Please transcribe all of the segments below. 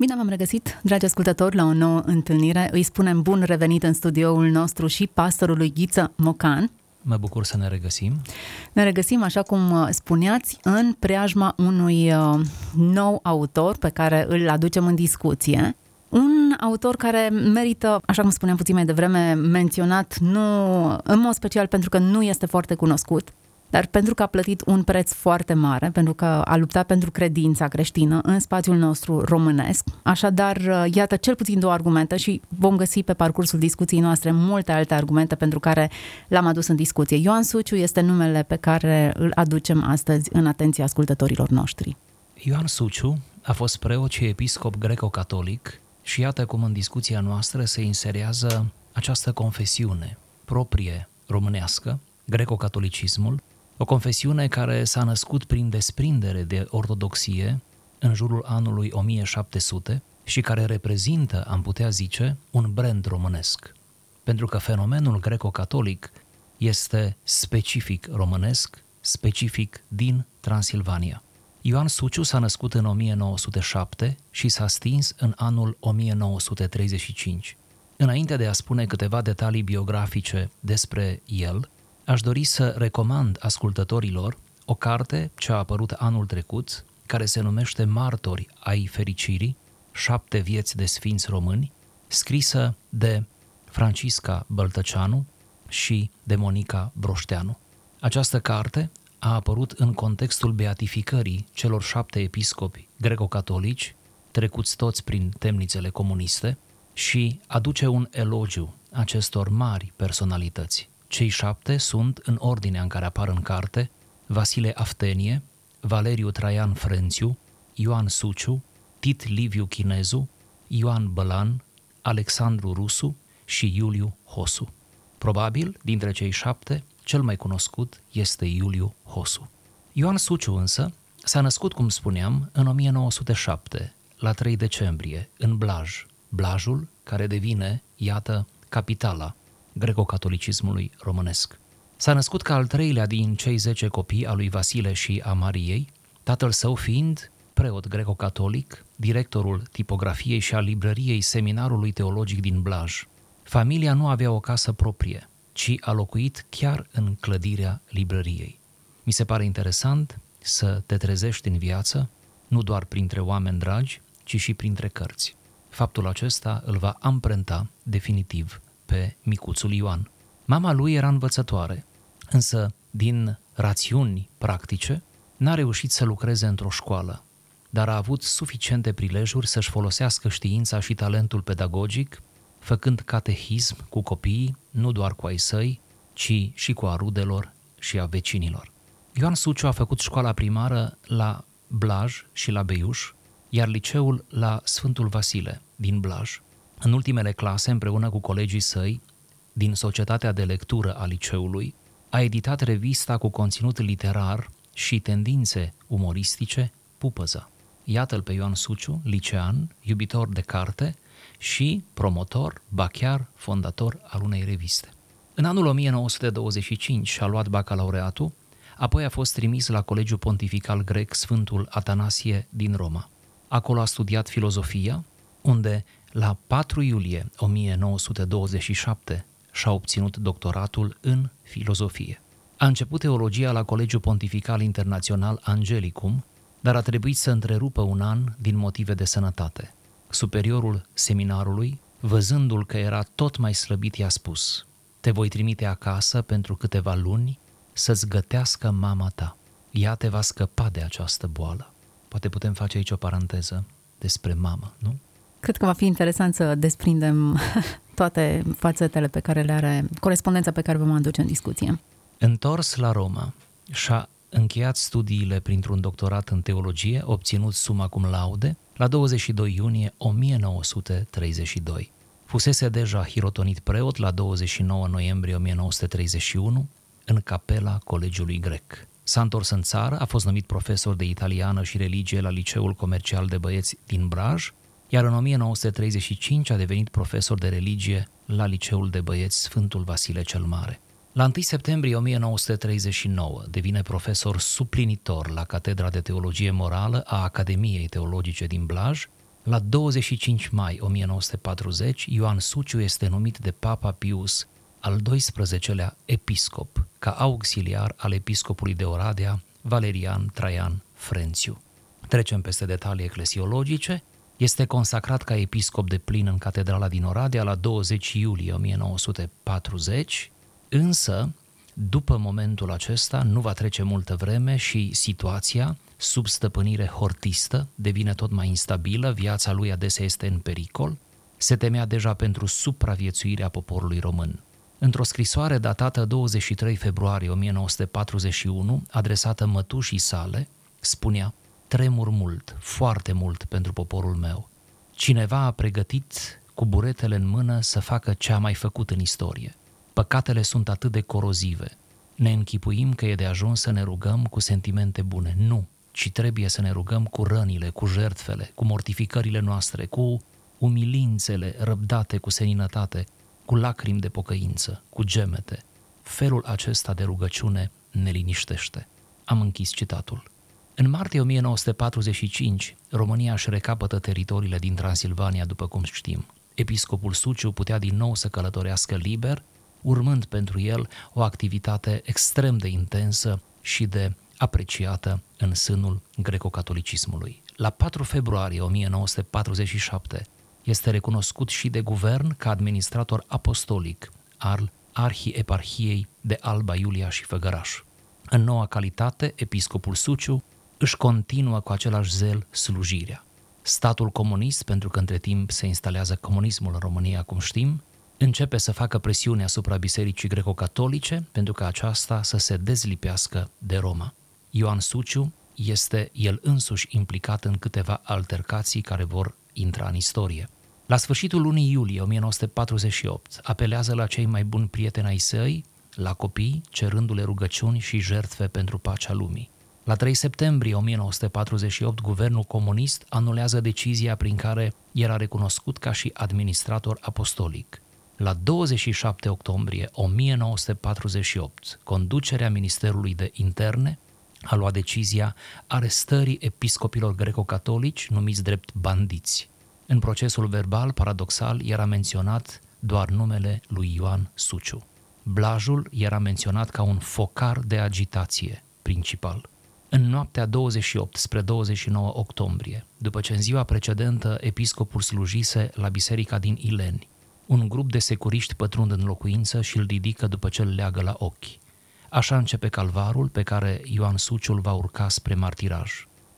Bine v-am regăsit, dragi ascultători, la o nouă întâlnire. Îi spunem bun revenit în studioul nostru și pastorului Ghiță Mocan. Mă bucur să ne regăsim. Ne regăsim, așa cum spuneați, în preajma unui nou autor pe care îl aducem în discuție. Un autor care merită, așa cum spuneam puțin mai devreme, menționat în mod special pentru că nu este foarte cunoscut, dar pentru că a plătit un preț foarte mare, pentru că a luptat pentru credința creștină în spațiul nostru românesc. Așadar, iată cel puțin două argumente și vom găsi pe parcursul discuției noastre multe alte argumente pentru care l-am adus în discuție. Ioan Suciu este numele pe care îl aducem astăzi în atenția ascultătorilor noștri. Ioan Suciu a fost preot și episcop greco-catolic și iată cum în discuția noastră se inserează această confesiune proprie românească, greco-catolicismul, o confesiune care s-a născut prin desprindere de ortodoxie în jurul anului 1700 și care reprezintă, am putea zice, un brand românesc. Pentru că fenomenul greco-catolic este specific românesc, specific din Transilvania. Ioan Suciu s-a născut în 1907 și s-a stins în anul 1935. Înainte de a spune câteva detalii biografice despre el, aș dori să recomand ascultătorilor o carte ce a apărut anul trecut, care se numește Martori ai fericirii, 7 vieți de sfinți români, scrisă de Francisca Băltăceanu și de Monica Broșteanu. Această carte a apărut în contextul beatificării celor 7 episcopi greco-catolici, trecuți toți prin temnițele comuniste, și aduce un elogiu acestor mari personalități. Cei 7 sunt, în ordinea în care apar în carte, Vasile Aftenie, Valeriu Traian Frențiu, Ioan Suciu, Tit Liviu Chinezu, Ioan Bălan, Alexandru Rusu și Iuliu Hosu. Probabil, dintre cei 7, cel mai cunoscut este Iuliu Hosu. Ioan Suciu însă s-a născut, cum spuneam, în 1907, la 3 decembrie, în Blaj, Blajul care devine, iată, capitala greco-catolicismului românesc. S-a născut ca al 3-lea din cei 10 copii a lui Vasile și a Mariei, tatăl său fiind preot greco-catolic, directorul tipografiei și a librăriei Seminarului Teologic din Blaj. Familia nu avea o casă proprie, ci a locuit chiar în clădirea librăriei. Mi se pare interesant să te trezești în viață, nu doar printre oameni dragi, ci și printre cărți. Faptul acesta îl va amprenta definitiv pe micuțul Ioan. Mama lui era învățătoare, însă din rațiuni practice n-a reușit să lucreze într-o școală, dar a avut suficiente prilejuri să-și folosească știința și talentul pedagogic, făcând catehism cu copiii, nu doar cu ai săi, ci și cu a rudelor și a vecinilor. Ioan Suciu a făcut școala primară la Blaj și la Beiuș, iar liceul la Sfântul Vasile din Blaj. În ultimele clase, împreună cu colegii săi, din societatea de lectură a liceului, a editat revista cu conținut literar și tendințe umoristice, Pupăza. Iată-l pe Ioan Suciu, licean, iubitor de carte și promotor, ba chiar fondator al unei reviste. În anul 1925 și-a luat bacalaureatul, apoi a fost trimis la Colegiul Pontifical Grec Sfântul Atanasie din Roma. Acolo a studiat filozofia, unde la 4 iulie 1927 și-a obținut doctoratul în filozofie. A început teologia la Colegiul Pontifical Internațional Angelicum, dar a trebuit să întrerupă un an din motive de sănătate. Superiorul seminarului, văzându-l că era tot mai slăbit, i-a spus: "Te voi trimite acasă pentru câteva luni să-ți gătească mama ta. Ea te va scăpa de această boală." Poate putem face aici o paranteză despre mamă, nu? Cred că va fi interesant să desprindem toate fațetele pe care le are corespondența pe care vom aduce în discuție. Întors la Roma, și-a încheiat studiile printr-un doctorat în teologie, obținut summa cum laude, la 22 iunie 1932. Fusese deja hirotonit preot la 29 noiembrie 1931 în capela Colegiului Grec. S-a întors în țară, a fost numit profesor de italiană și religie la Liceul Comercial de Băieți din Braj, iar în 1935 a devenit profesor de religie la Liceul de Băieți Sfântul Vasile cel Mare. La 1 septembrie 1939 devine profesor suplinitor la Catedra de Teologie Morală a Academiei Teologice din Blaj. La 25 mai 1940, Ioan Suciu este numit de Papa Pius al XII-lea episcop, ca auxiliar al episcopului de Oradea, Valerian Traian Frențiu. Trecem peste detalii eclesiologice. Este consacrat ca episcop de plin în Catedrala din Oradea la 20 iulie 1940, însă, după momentul acesta, nu va trece multă vreme și situația, sub stăpânire hortistă, devine tot mai instabilă, viața lui adesea este în pericol, se temea deja pentru supraviețuirea poporului român. Într-o scrisoare datată 23 februarie 1941, adresată mătușii sale, spunea: "Tremur mult, foarte mult pentru poporul meu. Cineva a pregătit cu buretele în mână să facă ce a mai făcut în istorie. Păcatele sunt atât de corozive. Ne închipuim că e de ajuns să ne rugăm cu sentimente bune. Nu, ci trebuie să ne rugăm cu rănile, cu jertfele, cu mortificările noastre, cu umilințele răbdate cu seninătate, cu lacrimi de pocăință, cu gemete. Felul acesta de rugăciune ne liniștește." Am închis citatul. În martie 1945, România își recapătă teritoriile din Transilvania, după cum știm. Episcopul Suciu putea din nou să călătorească liber, urmând pentru el o activitate extrem de intensă și de apreciată în sânul greco-catolicismului. La 4 februarie 1947 este recunoscut și de guvern ca administrator apostolic al Arhieparhiei de Alba Iulia și Făgăraș. În noua calitate, episcopul Suciu își continuă cu același zel slujirea. Statul comunist, pentru că între timp se instalează comunismul în România, cum știm, începe să facă presiune asupra bisericii greco-catolice pentru ca aceasta să se dezlipească de Roma. Ioan Suciu este el însuși implicat în câteva altercații care vor intra în istorie. La sfârșitul lunii iulie 1948 apelează la cei mai buni prieteni ai săi, la copii, cerându-le rugăciuni și jertfe pentru pacea lumii. La 3 septembrie 1948, guvernul comunist anulează decizia prin care era recunoscut ca și administrator apostolic. La 27 octombrie 1948, conducerea Ministerului de Interne a luat decizia arestării episcopilor greco-catolici numiți drept bandiți. În procesul verbal, paradoxal, era menționat doar numele lui Ioan Suciu. Blajul era menționat ca un focar de agitație principal. În noaptea 28 spre 29 octombrie, după ce în ziua precedentă episcopul slujise la biserica din Ileni, un grup de securiști pătrund în locuință și îl ridică după ce îl leagă la ochi. Așa începe calvarul pe care Ioan Suciu îl va urca spre martiraj.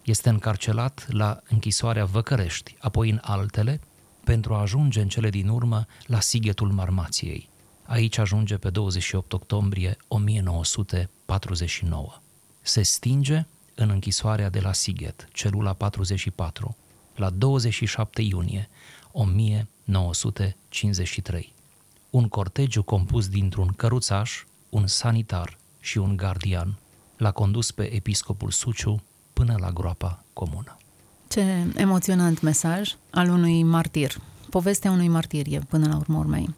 Este încarcelat la închisoarea Văcărești, apoi în altele, pentru a ajunge în cele din urmă la Sighetul Marmației. Aici ajunge pe 28 octombrie 1949. Se stinge în închisoarea de la Sighet, celula 44, la 27 iunie 1953. Un cortegiu compus dintr-un căruțaș, un sanitar și un gardian l-a condus pe episcopul Suciu până la groapa comună. Ce emoționant mesaj al unui martir. Povestea unui martir e până la urmă urmei.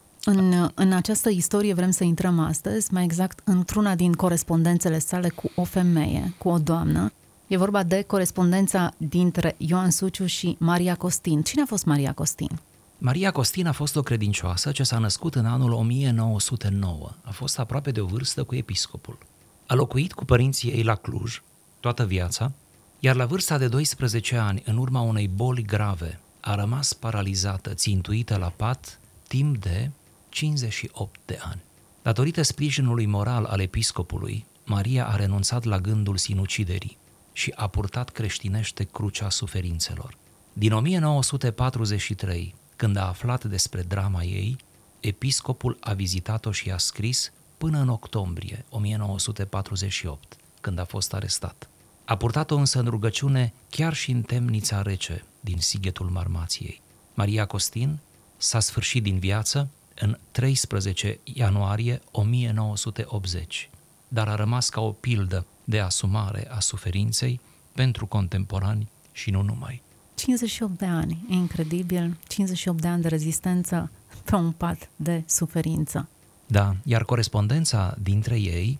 În această istorie vrem să intrăm astăzi, mai exact într-una din corespondențele sale cu o femeie, cu o doamnă. E vorba de corespondența dintre Ioan Suciu și Maria Costin. Cine a fost Maria Costin? Maria Costin a fost o credincioasă ce s-a născut în anul 1909. A fost aproape de o vârstă cu episcopul. A locuit cu părinții ei la Cluj toată viața, iar la vârsta de 12 ani, în urma unei boli grave, a rămas paralizată, țintuită la pat, timp de 58 de ani. Datorită sprijinului moral al episcopului, Maria a renunțat la gândul sinuciderii și a purtat creștinește crucea suferințelor. Din 1943, când a aflat despre drama ei, episcopul a vizitat-o și a scris până în octombrie 1948, când a fost arestat. A purtat-o însă în rugăciune chiar și în temnița rece din Sighetul Marmației. Maria Costin s-a sfârșit din viață în 13 ianuarie 1980, dar a rămas ca o pildă de asumare a suferinței pentru contemporani și nu numai. 58 de ani, incredibil, 58 de ani de rezistență pe un pat de suferință. Da, iar corespondența dintre ei,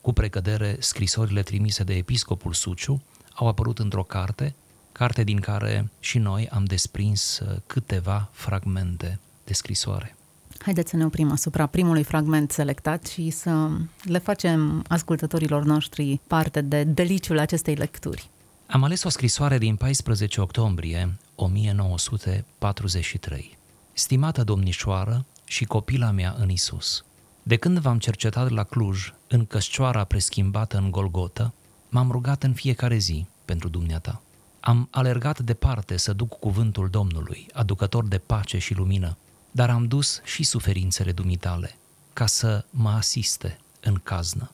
cu precădere scrisorile trimise de episcopul Suciu, au apărut într-o carte din care și noi am desprins câteva fragmente de scrisoare. Haideți să ne oprim asupra primului fragment selectat și să le facem ascultătorilor noștri parte de deliciul acestei lecturi. Am ales o scrisoare din 14 octombrie 1943. Stimată domnișoară și copila mea în Isus, de când v-am cercetat la Cluj, în căscioara preschimbată în Golgota, m-am rugat în fiecare zi pentru dumneata. Am alergat departe să duc cuvântul Domnului, aducător de pace și lumină, dar am dus și suferințele dumitale, ca să mă asiste în caznă.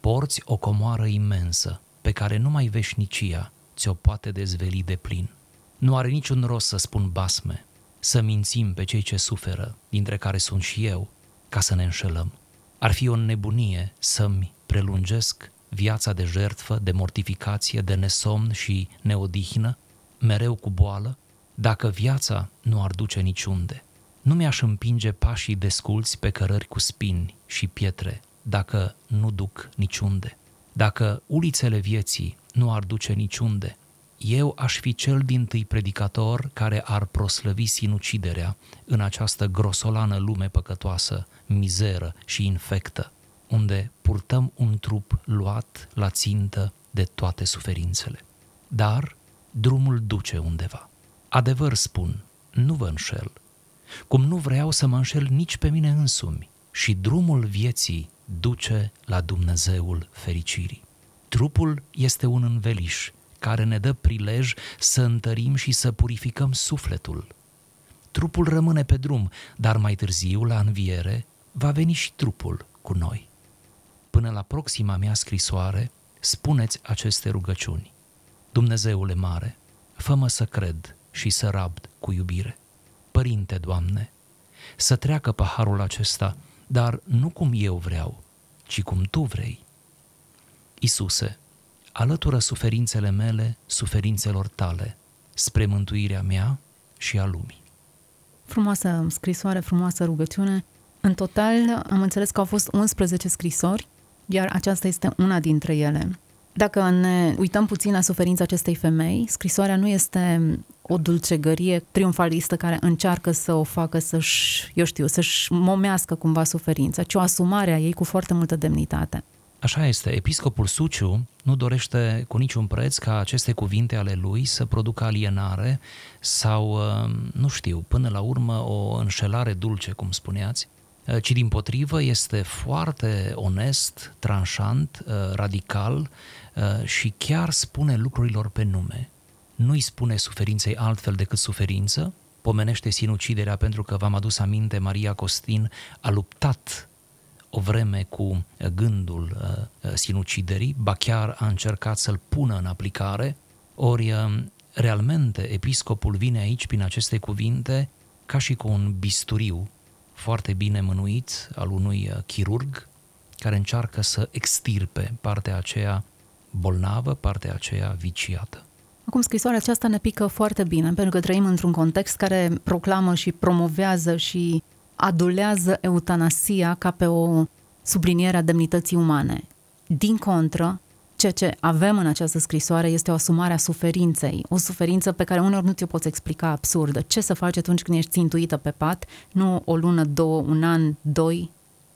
Porți o comoară imensă, pe care numai veșnicia ți-o poate dezveli de plin. Nu are niciun rost să spun basme, să mințim pe cei ce suferă, dintre care sunt și eu, ca să ne înșelăm. Ar fi o nebunie să-mi prelungesc viața de jertfă, de mortificație, de nesomn și neodihnă, mereu cu boală, dacă viața nu ar duce niciunde. Nu mi-aș împinge pașii desculți pe cărări cu spini și pietre, dacă nu duc niciunde. Dacă ulițele vieții nu ar duce niciunde, eu aș fi cel dintâi predicator care ar proslăvi sinuciderea în această grosolană lume păcătoasă, mizeră și infectă, unde purtăm un trup luat la țintă de toate suferințele. Dar drumul duce undeva. Adevăr spun, nu vă înșel, cum nu vreau să mă înșel nici pe mine însumi, și drumul vieții duce la Dumnezeul fericirii. Trupul este un înveliș care ne dă prilej să întărim și să purificăm sufletul. Trupul rămâne pe drum, dar mai târziu, la înviere, va veni și trupul cu noi. Până la proxima mea scrisoare, spuneți aceste rugăciuni. Dumnezeule mare, fă-mă să cred și să rabd cu iubire. Părinte, Doamne, să treacă paharul acesta, dar nu cum eu vreau, ci cum Tu vrei. Iisuse, alătură suferințele mele suferințelor Tale, spre mântuirea mea și a lumii. Frumoasă scrisoare, frumoasă rugăciune. În total, am înțeles că au fost 11 scrisori, iar aceasta este una dintre ele. Dacă ne uităm puțin la suferința acestei femei, scrisoarea nu este o dulcegărie triumfalistă care încearcă să o facă să-și momească cumva suferința, ci o asumare a ei cu foarte multă demnitate. Așa este. Episcopul Suciu nu dorește cu niciun preț ca aceste cuvinte ale lui să producă alienare sau, nu știu, până la urmă o înșelare dulce, cum spuneați, ci dimpotrivă este foarte onest, tranșant, radical și chiar spune lucrurilor pe nume. Nu-i spune suferinței altfel decât suferință, pomenește sinuciderea pentru că v-am adus aminte, Maria Costin a luptat o vreme cu gândul sinuciderii, ba chiar a încercat să-l pună în aplicare, ori realmente episcopul vine aici prin aceste cuvinte ca și cu un bisturiu foarte bine mânuit al unui chirurg care încearcă să extirpe partea aceea bolnavă, partea aceea viciată. Acum, scrisoarea aceasta ne pică foarte bine, pentru că trăim într-un context care proclamă și promovează și adulează eutanasia ca pe o subliniere a demnității umane. Din contră, ceea ce avem în această scrisoare este o asumare a suferinței, o suferință pe care uneori nu ți-o poți explica, absurdă. Ce să faci atunci când ești țintuită pe pat? Nu o lună, două, un an, doi,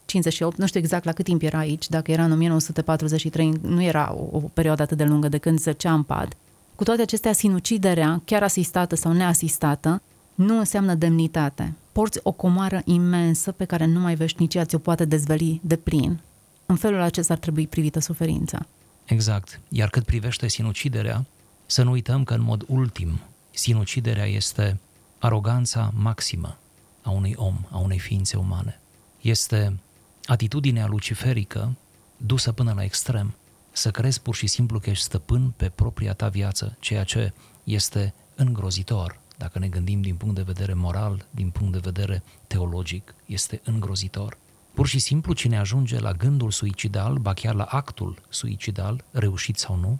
58, nu știu exact la cât timp era aici, dacă era în 1943, nu era o perioadă atât de lungă de când zăcea în pad. Cu toate acestea, sinuciderea, chiar asistată sau neasistată, nu înseamnă demnitate. Porți o comoară imensă pe care numai veșnicia ți-o poate dezveli de plin. În felul acesta ar trebui privită suferința. Exact. Iar cât privește sinuciderea, să nu uităm că în mod ultim, sinuciderea este aroganța maximă a unui om, a unei ființe umane. Este atitudinea luciferică dusă până la extrem, să crezi pur și simplu că ești stăpân pe propria ta viață, ceea ce este îngrozitor, dacă ne gândim din punct de vedere moral, din punct de vedere teologic, este îngrozitor. Pur și simplu cine ajunge la gândul suicidal, ba chiar la actul suicidal, reușit sau nu,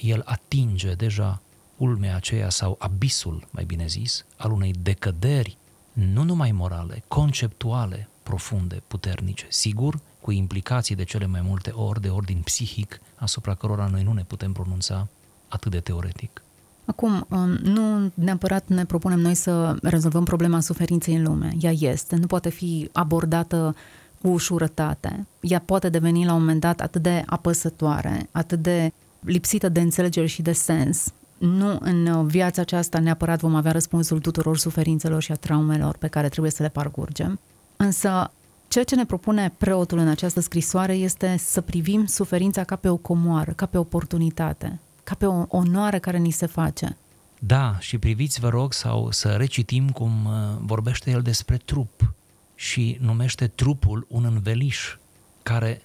el atinge deja culmea aceea sau abisul, mai bine zis, al unei decăderi, nu numai morale, conceptuale, profunde, puternice, sigur, cu implicații de cele mai multe ori de ordin psihic, asupra cărora noi nu ne putem pronunța atât de teoretic. Acum, nu neapărat ne propunem noi să rezolvăm problema suferinței în lume. Ea este, nu poate fi abordată cu ușurătate. Ea poate deveni la un moment dat atât de apăsătoare, atât de lipsită de înțelegere și de sens. Nu în viața aceasta neapărat vom avea răspunsul tuturor suferințelor și a traumelor pe care trebuie să le parcurgem. Însă, ceea ce ne propune preotul în această scrisoare este să privim suferința ca pe o comoară, ca pe oportunitate, ca pe o onoare care ni se face. Da, și priviți, vă rog, sau să recitim cum vorbește el despre trup și numește trupul un înveliș care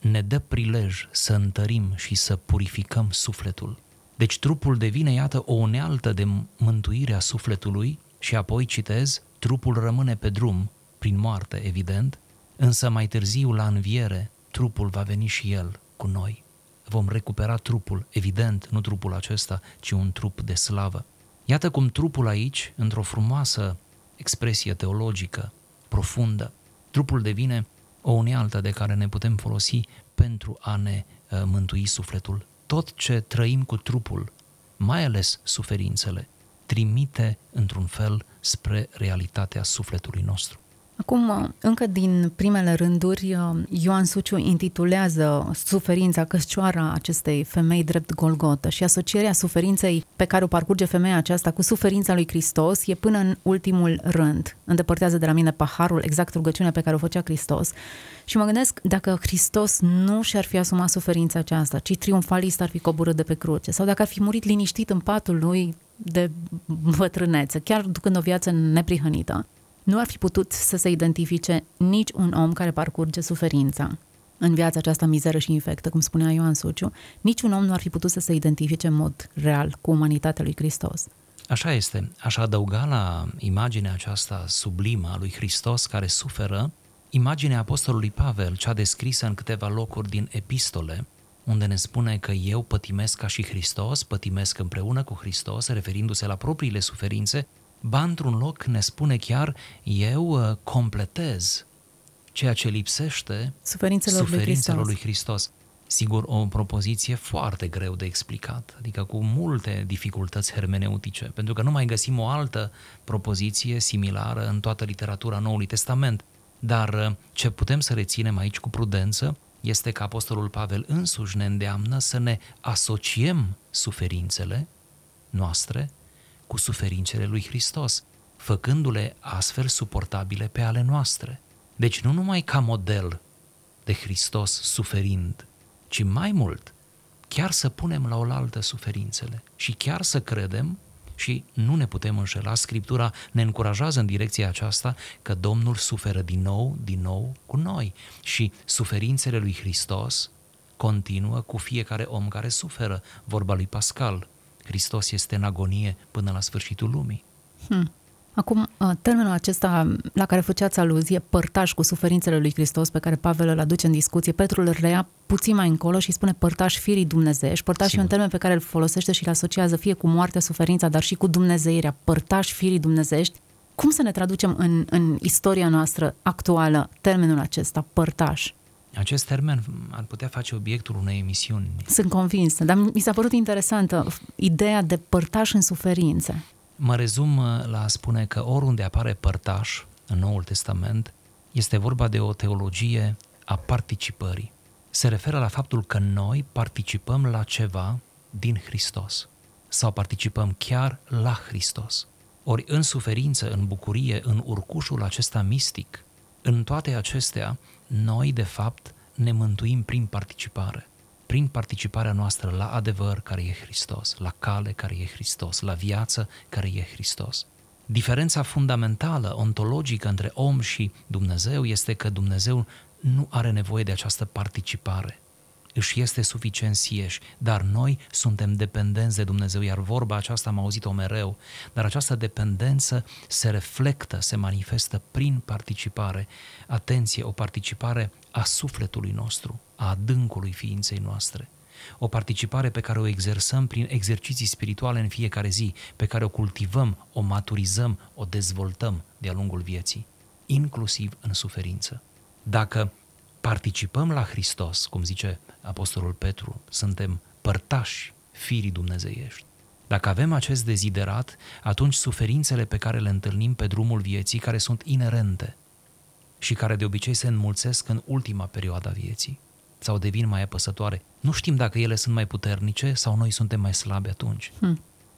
ne dă prilej să întărim și să purificăm sufletul. Deci trupul devine, iată, o unealtă de mântuire a sufletului și apoi, citez, trupul rămâne pe drum, prin moarte, evident, însă mai târziu, la înviere, trupul va veni și el cu noi. Vom recupera trupul, evident, nu trupul acesta, ci un trup de slavă. Iată cum trupul aici, într-o frumoasă expresie teologică, profundă, trupul devine o unealtă de care ne putem folosi pentru a ne mântui sufletul. Tot ce trăim cu trupul, mai ales suferințele, trimite într-un fel spre realitatea sufletului nostru. Acum, încă din primele rânduri, Ioan Suciu intitulează suferința, căscioara acestei femei drept Golgotă și asocierea suferinței pe care o parcurge femeia aceasta cu suferința lui Hristos e până în ultimul rând. Îndepărtează de la mine paharul, exact rugăciunea pe care o făcea Hristos. Și mă gândesc, dacă Hristos nu și-ar fi asumat suferința aceasta, ci triumfalist ar fi coborât de pe cruce, sau dacă ar fi murit liniștit în patul lui de bătrânețe, chiar ducând o viață neprihănită, nu ar fi putut să se identifice nici un om care parcurge suferința în viața aceasta mizeră și infectă, cum spunea Ioan Suciu, nici un om nu ar fi putut să se identifice în mod real cu umanitatea lui Hristos. Așa este. Aș adăuga la imaginea aceasta sublimă a lui Hristos care suferă imaginea apostolului Pavel, cea descrisă în câteva locuri din epistole, unde ne spune că eu pătimesc ca și Hristos, pătimesc împreună cu Hristos, referindu-se la propriile suferințe. Ba, într-un loc ne spune chiar, eu completez ceea ce lipsește suferințelor lui Hristos. Sigur, o propoziție foarte greu de explicat, adică cu multe dificultăți hermeneutice, pentru că nu mai găsim o altă propoziție similară în toată literatura Noului Testament. Dar ce putem să reținem aici cu prudență este că apostolul Pavel însuși ne îndeamnă să ne asociem suferințele noastre cu suferințele lui Hristos, făcându-le astfel suportabile pe ale noastre. Deci nu numai ca model de Hristos suferind, ci mai mult, chiar să punem la oaltă suferințele și chiar să credem, și nu ne putem înșela, Scriptura ne încurajează în direcția aceasta, că Domnul suferă din nou cu noi și suferințele lui Hristos continuă cu fiecare om care suferă, vorba lui Pascal. Hristos este în agonie până la sfârșitul lumii. Acum, termenul acesta la care făceați aluzie, părtaș cu suferințele lui Hristos, pe care Pavel îl aduce în discuție, Petru îl reia puțin mai încolo și spune părtaș firii dumnezeiești. Părtaș e un termen pe care îl folosește și îl asociază fie cu moartea, suferința, dar și cu dumnezeirea. Părtaș firii dumnezeiești. Cum să ne traducem în istoria noastră actuală termenul acesta, părtaș? Acest termen ar putea face obiectul unei emisiuni. Sunt convinsă, dar mi s-a părut interesantă ideea de părtaș în suferințe. Mă rezum la a spune că oriunde apare părtaș în Noul Testament, este vorba de o teologie a participării. Se referă la faptul că noi participăm la ceva din Hristos sau participăm chiar la Hristos. Ori în suferință, în bucurie, în urcușul acesta mistic, în toate acestea, noi, de fapt, ne mântuim prin participare. Prin participarea noastră la adevăr care e Hristos, la cale care e Hristos, la viață care e Hristos. Diferența fundamentală, ontologică între om și Dumnezeu este că Dumnezeu nu are nevoie de această participare. își este suficient sieși, dar noi suntem dependenți de Dumnezeu, iar vorba aceasta am auzit-o mereu, dar această dependență se reflectă, se manifestă prin participare. Atenție, o participare a sufletului nostru, a adâncului ființei noastre. O participare pe care o exersăm prin exerciții spirituale în fiecare zi, pe care o cultivăm, o maturizăm, o dezvoltăm de-a lungul vieții, inclusiv în suferință. Dacă participăm la Hristos, cum zice Apostolul Petru, suntem părtași firii dumnezeiești. Dacă avem acest deziderat, atunci suferințele pe care le întâlnim pe drumul vieții, care sunt inerente și care de obicei se înmulțesc în ultima perioadă a vieții sau devin mai apăsătoare, nu știm dacă ele sunt mai puternice sau noi suntem mai slabi atunci.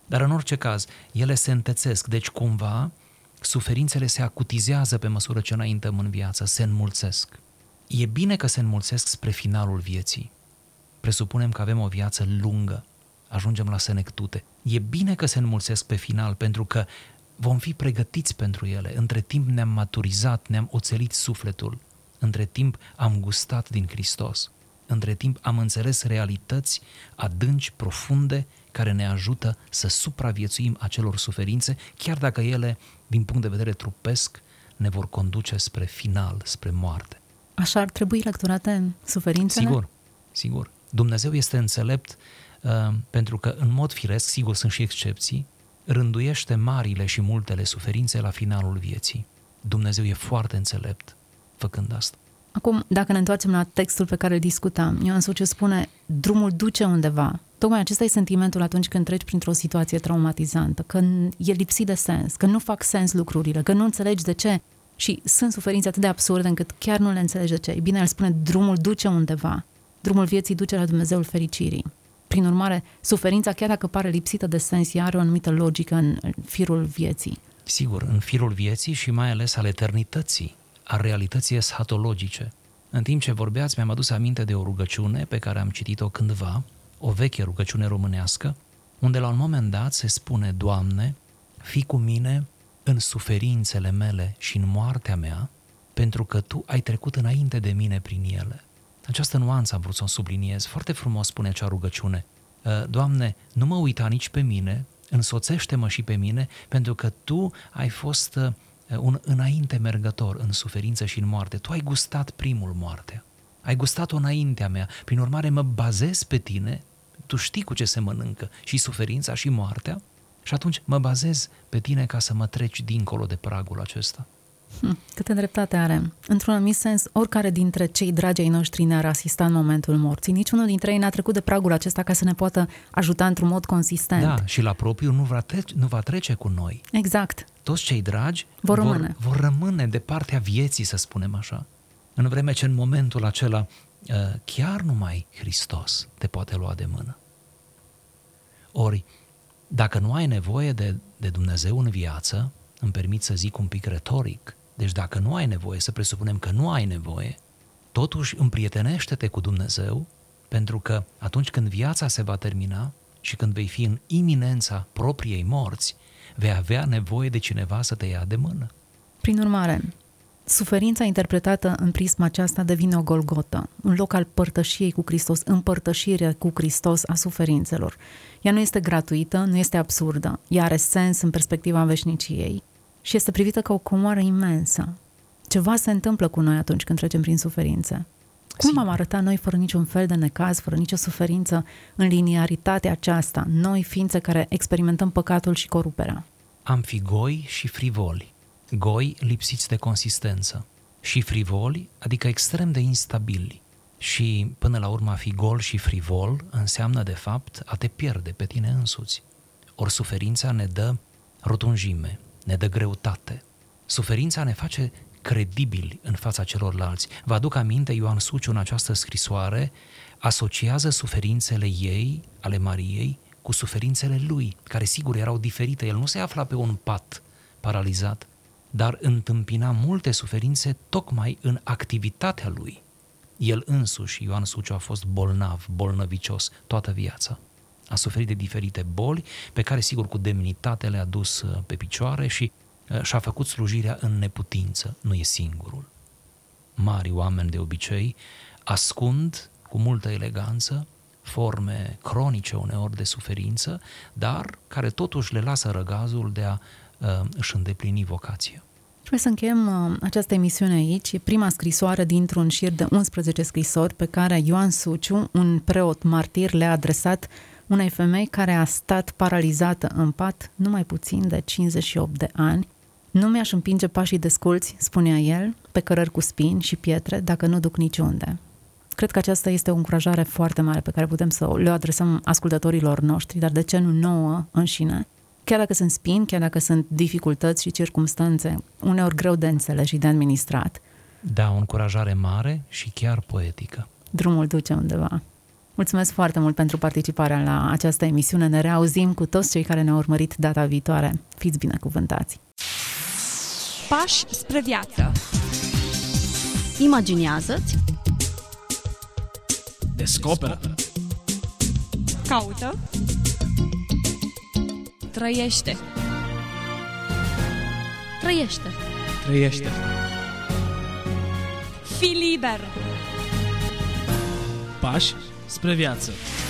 Dar în orice caz, ele se întețesc, deci cumva suferințele se acutizează pe măsură ce înaintăm în viață, se înmulțesc. E bine că se înmulțesc spre finalul vieții. Presupunem că avem o viață lungă, ajungem la senectute. E bine că se înmulțesc pe final, pentru că vom fi pregătiți pentru ele. Între timp ne-am maturizat, ne-am oțelit sufletul. Între timp am gustat din Hristos. Între timp am înțeles realități adânci, profunde, care ne ajută să supraviețuim acelor suferințe, chiar dacă ele, din punct de vedere trupesc, ne vor conduce spre final, spre moarte. Așa ar trebui lecturate suferințele? Sigur. Dumnezeu este înțelept pentru că, în mod firesc, sigur sunt și excepții, rânduiește marile și multele suferințe la finalul vieții. Dumnezeu e foarte înțelept făcând asta. Acum, dacă ne întoarcem la textul pe care îl discutam, Ioan Suciu spune, drumul duce undeva. Tocmai acesta e sentimentul atunci când treci printr-o situație traumatizantă, că e lipsit de sens, că nu fac sens lucrurile, că nu înțelegi de ce. Și sunt suferințe atât de absurde încât chiar nu le înțelegi de ce. E bine, el spune, drumul duce undeva. Drumul vieții duce la Dumnezeul fericirii. Prin urmare, suferința, chiar dacă pare lipsită de sens, ea are o anumită logică în firul vieții. Sigur, în firul vieții și mai ales al eternității, al realității eschatologice. În timp ce vorbeați, mi-am adus aminte de o rugăciune pe care am citit-o cândva, o veche rugăciune românească, unde la un moment dat se spune, Doamne, fii cu mine în suferințele mele și în moartea mea, pentru că Tu ai trecut înainte de mine prin ele. Această nuanță am vrut să o subliniez. Foarte frumos spune acea rugăciune. Doamne, nu mă uita nici pe mine, însoțește-mă și pe mine, pentru că Tu ai fost un înainte mergător în suferință și în moarte. Tu ai gustat primul moartea. Ai gustat-o înaintea mea. Prin urmare, mă bazez pe Tine. Tu știi cu ce se mănâncă și suferința și moartea. Și atunci mă bazez pe Tine ca să mă treci dincolo de pragul acesta. Câtă dreptate are. Într-un anumit sens, oricare dintre cei dragi ai noștri ne-ar asista în momentul morții. Niciunul dintre ei n-a trecut de pragul acesta ca să ne poată ajuta într-un mod consistent. Da, și la propriu nu va trece cu noi. Exact. Toți cei dragi vor rămâne de partea vieții, să spunem așa. În vreme ce în momentul acela chiar numai Hristos te poate lua de mână. Ori, dacă nu ai nevoie de Dumnezeu în viață, îmi permit să zic un pic retoric, deci dacă nu ai nevoie, să presupunem că nu ai nevoie, totuși împrietenește-te cu Dumnezeu, pentru că atunci când viața se va termina și când vei fi în iminența propriei morți, vei avea nevoie de cineva să te ia de mână. Prin urmare, suferința interpretată în prisma aceasta devine o Golgotă, un loc al părtășiei cu Hristos, împărtășirea cu Hristos a suferințelor. Ea nu este gratuită, nu este absurdă, ea are sens în perspectiva veșniciei și este privită ca o comoară imensă. Ceva se întâmplă cu noi atunci când trecem prin suferințe. Cum am arătat noi fără niciun fel de necaz, fără nicio suferință, în liniaritatea aceasta, noi ființe care experimentăm păcatul și coruperea? Am fi goi și frivoli. Goi lipsiți de consistență și frivoli, adică extrem de instabili. Și până la urmă a fi gol și frivol înseamnă de fapt a te pierde pe tine însuți. Ori suferința ne dă rotunjime, ne dă greutate. Suferința ne face credibili în fața celorlalți. Vă aduc aminte, Ioan Suciu în această scrisoare asociază suferințele ei, ale Mariei, cu suferințele lui, care sigur erau diferite. El nu se afla pe un pat paralizat, dar întâmpina multe suferințe tocmai în activitatea lui. El însuși, Ioan Suciu, a fost bolnav, bolnăvicios toată viața. A suferit de diferite boli pe care, sigur, cu demnitate le-a dus pe picioare și și-a făcut slujirea în neputință. Nu e singurul. Mari oameni de obicei ascund cu multă eleganță, forme cronice uneori de suferință, dar care totuși le lasă răgazul de a își îndeplini vocația. Trebuie să încheiem această emisiune aici. E prima scrisoare dintr-un șir de 11 scrisori pe care Ioan Suciu, un preot martir, le-a adresat unei femei care a stat paralizată în pat numai puțin de 58 de ani. Nu mi-aș împinge pașii desculți, spunea el, pe cărări cu spini și pietre, dacă nu duc niciunde. Cred că aceasta este o încurajare foarte mare pe care putem să le adresăm ascultătorilor noștri, dar de ce nu nouă înșine? Chiar dacă sunt spini, chiar dacă sunt dificultăți și circumstanțe, uneori greu de înțeles și de administrat. Da, o încurajare mare și chiar poetică. Drumul duce undeva. Mulțumesc foarte mult pentru participarea la această emisiune. Ne reauzim cu toți cei care ne-au urmărit data viitoare. Fiți binecuvântați! Pași spre viață. Imaginează-ți. Descoperă. Caută. Trăiește. Trăiește. Trăiește. Fii liber. Pași spre viață.